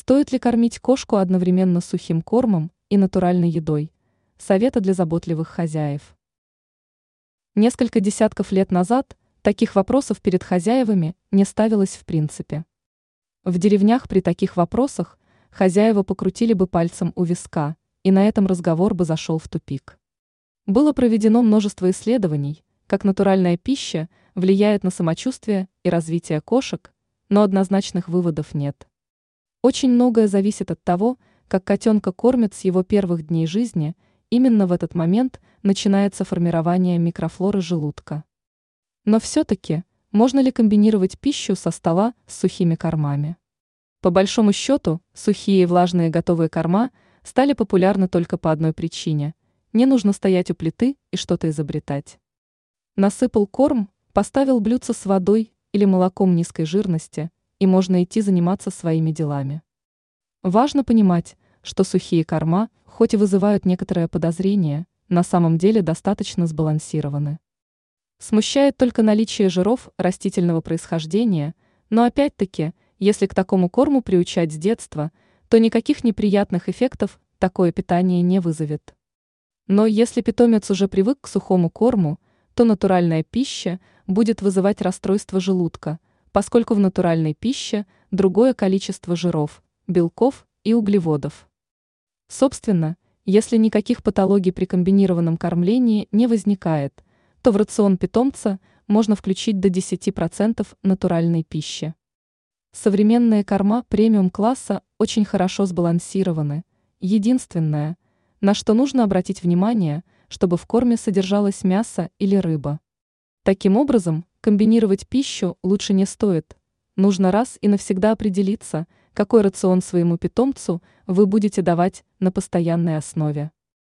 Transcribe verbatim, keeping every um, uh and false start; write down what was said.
Стоит ли кормить кошку одновременно сухим кормом и натуральной едой? Советы для заботливых хозяев. Несколько десятков лет назад таких вопросов перед хозяевами не ставилось в принципе. В деревнях при таких вопросах хозяева покрутили бы пальцем у виска, и на этом разговор бы зашел в тупик. Было проведено множество исследований, как натуральная пища влияет на самочувствие и развитие кошек, но однозначных выводов нет. Очень многое зависит от того, как котенка кормят с его первых дней жизни, именно в этот момент начинается формирование микрофлоры желудка. Но все-таки, можно ли комбинировать пищу со стола с сухими кормами? По большому счету, сухие и влажные готовые корма стали популярны только по одной причине – не нужно стоять у плиты и что-то изобретать. Насыпал корм, поставил блюдце с водой или молоком низкой жирности, и можно идти заниматься своими делами. Важно понимать, что сухие корма, хоть и вызывают некоторое подозрение, на самом деле достаточно сбалансированы. Смущает только наличие жиров растительного происхождения, но опять-таки, если к такому корму приучать с детства, то никаких неприятных эффектов такое питание не вызовет. Но если питомец уже привык к сухому корму, то натуральная пища будет вызывать расстройство желудка, поскольку в натуральной пище другое количество жиров, белков и углеводов. Собственно, если никаких патологий при комбинированном кормлении не возникает, то в рацион питомца можно включить до десяти процентов натуральной пищи. Современные корма премиум-класса очень хорошо сбалансированы. Единственное, на что нужно обратить внимание, чтобы в корме содержалось мясо или рыба. Таким образом, комбинировать пищу лучше не стоит. Нужно раз и навсегда определиться, какой рацион своему питомцу вы будете давать на постоянной основе.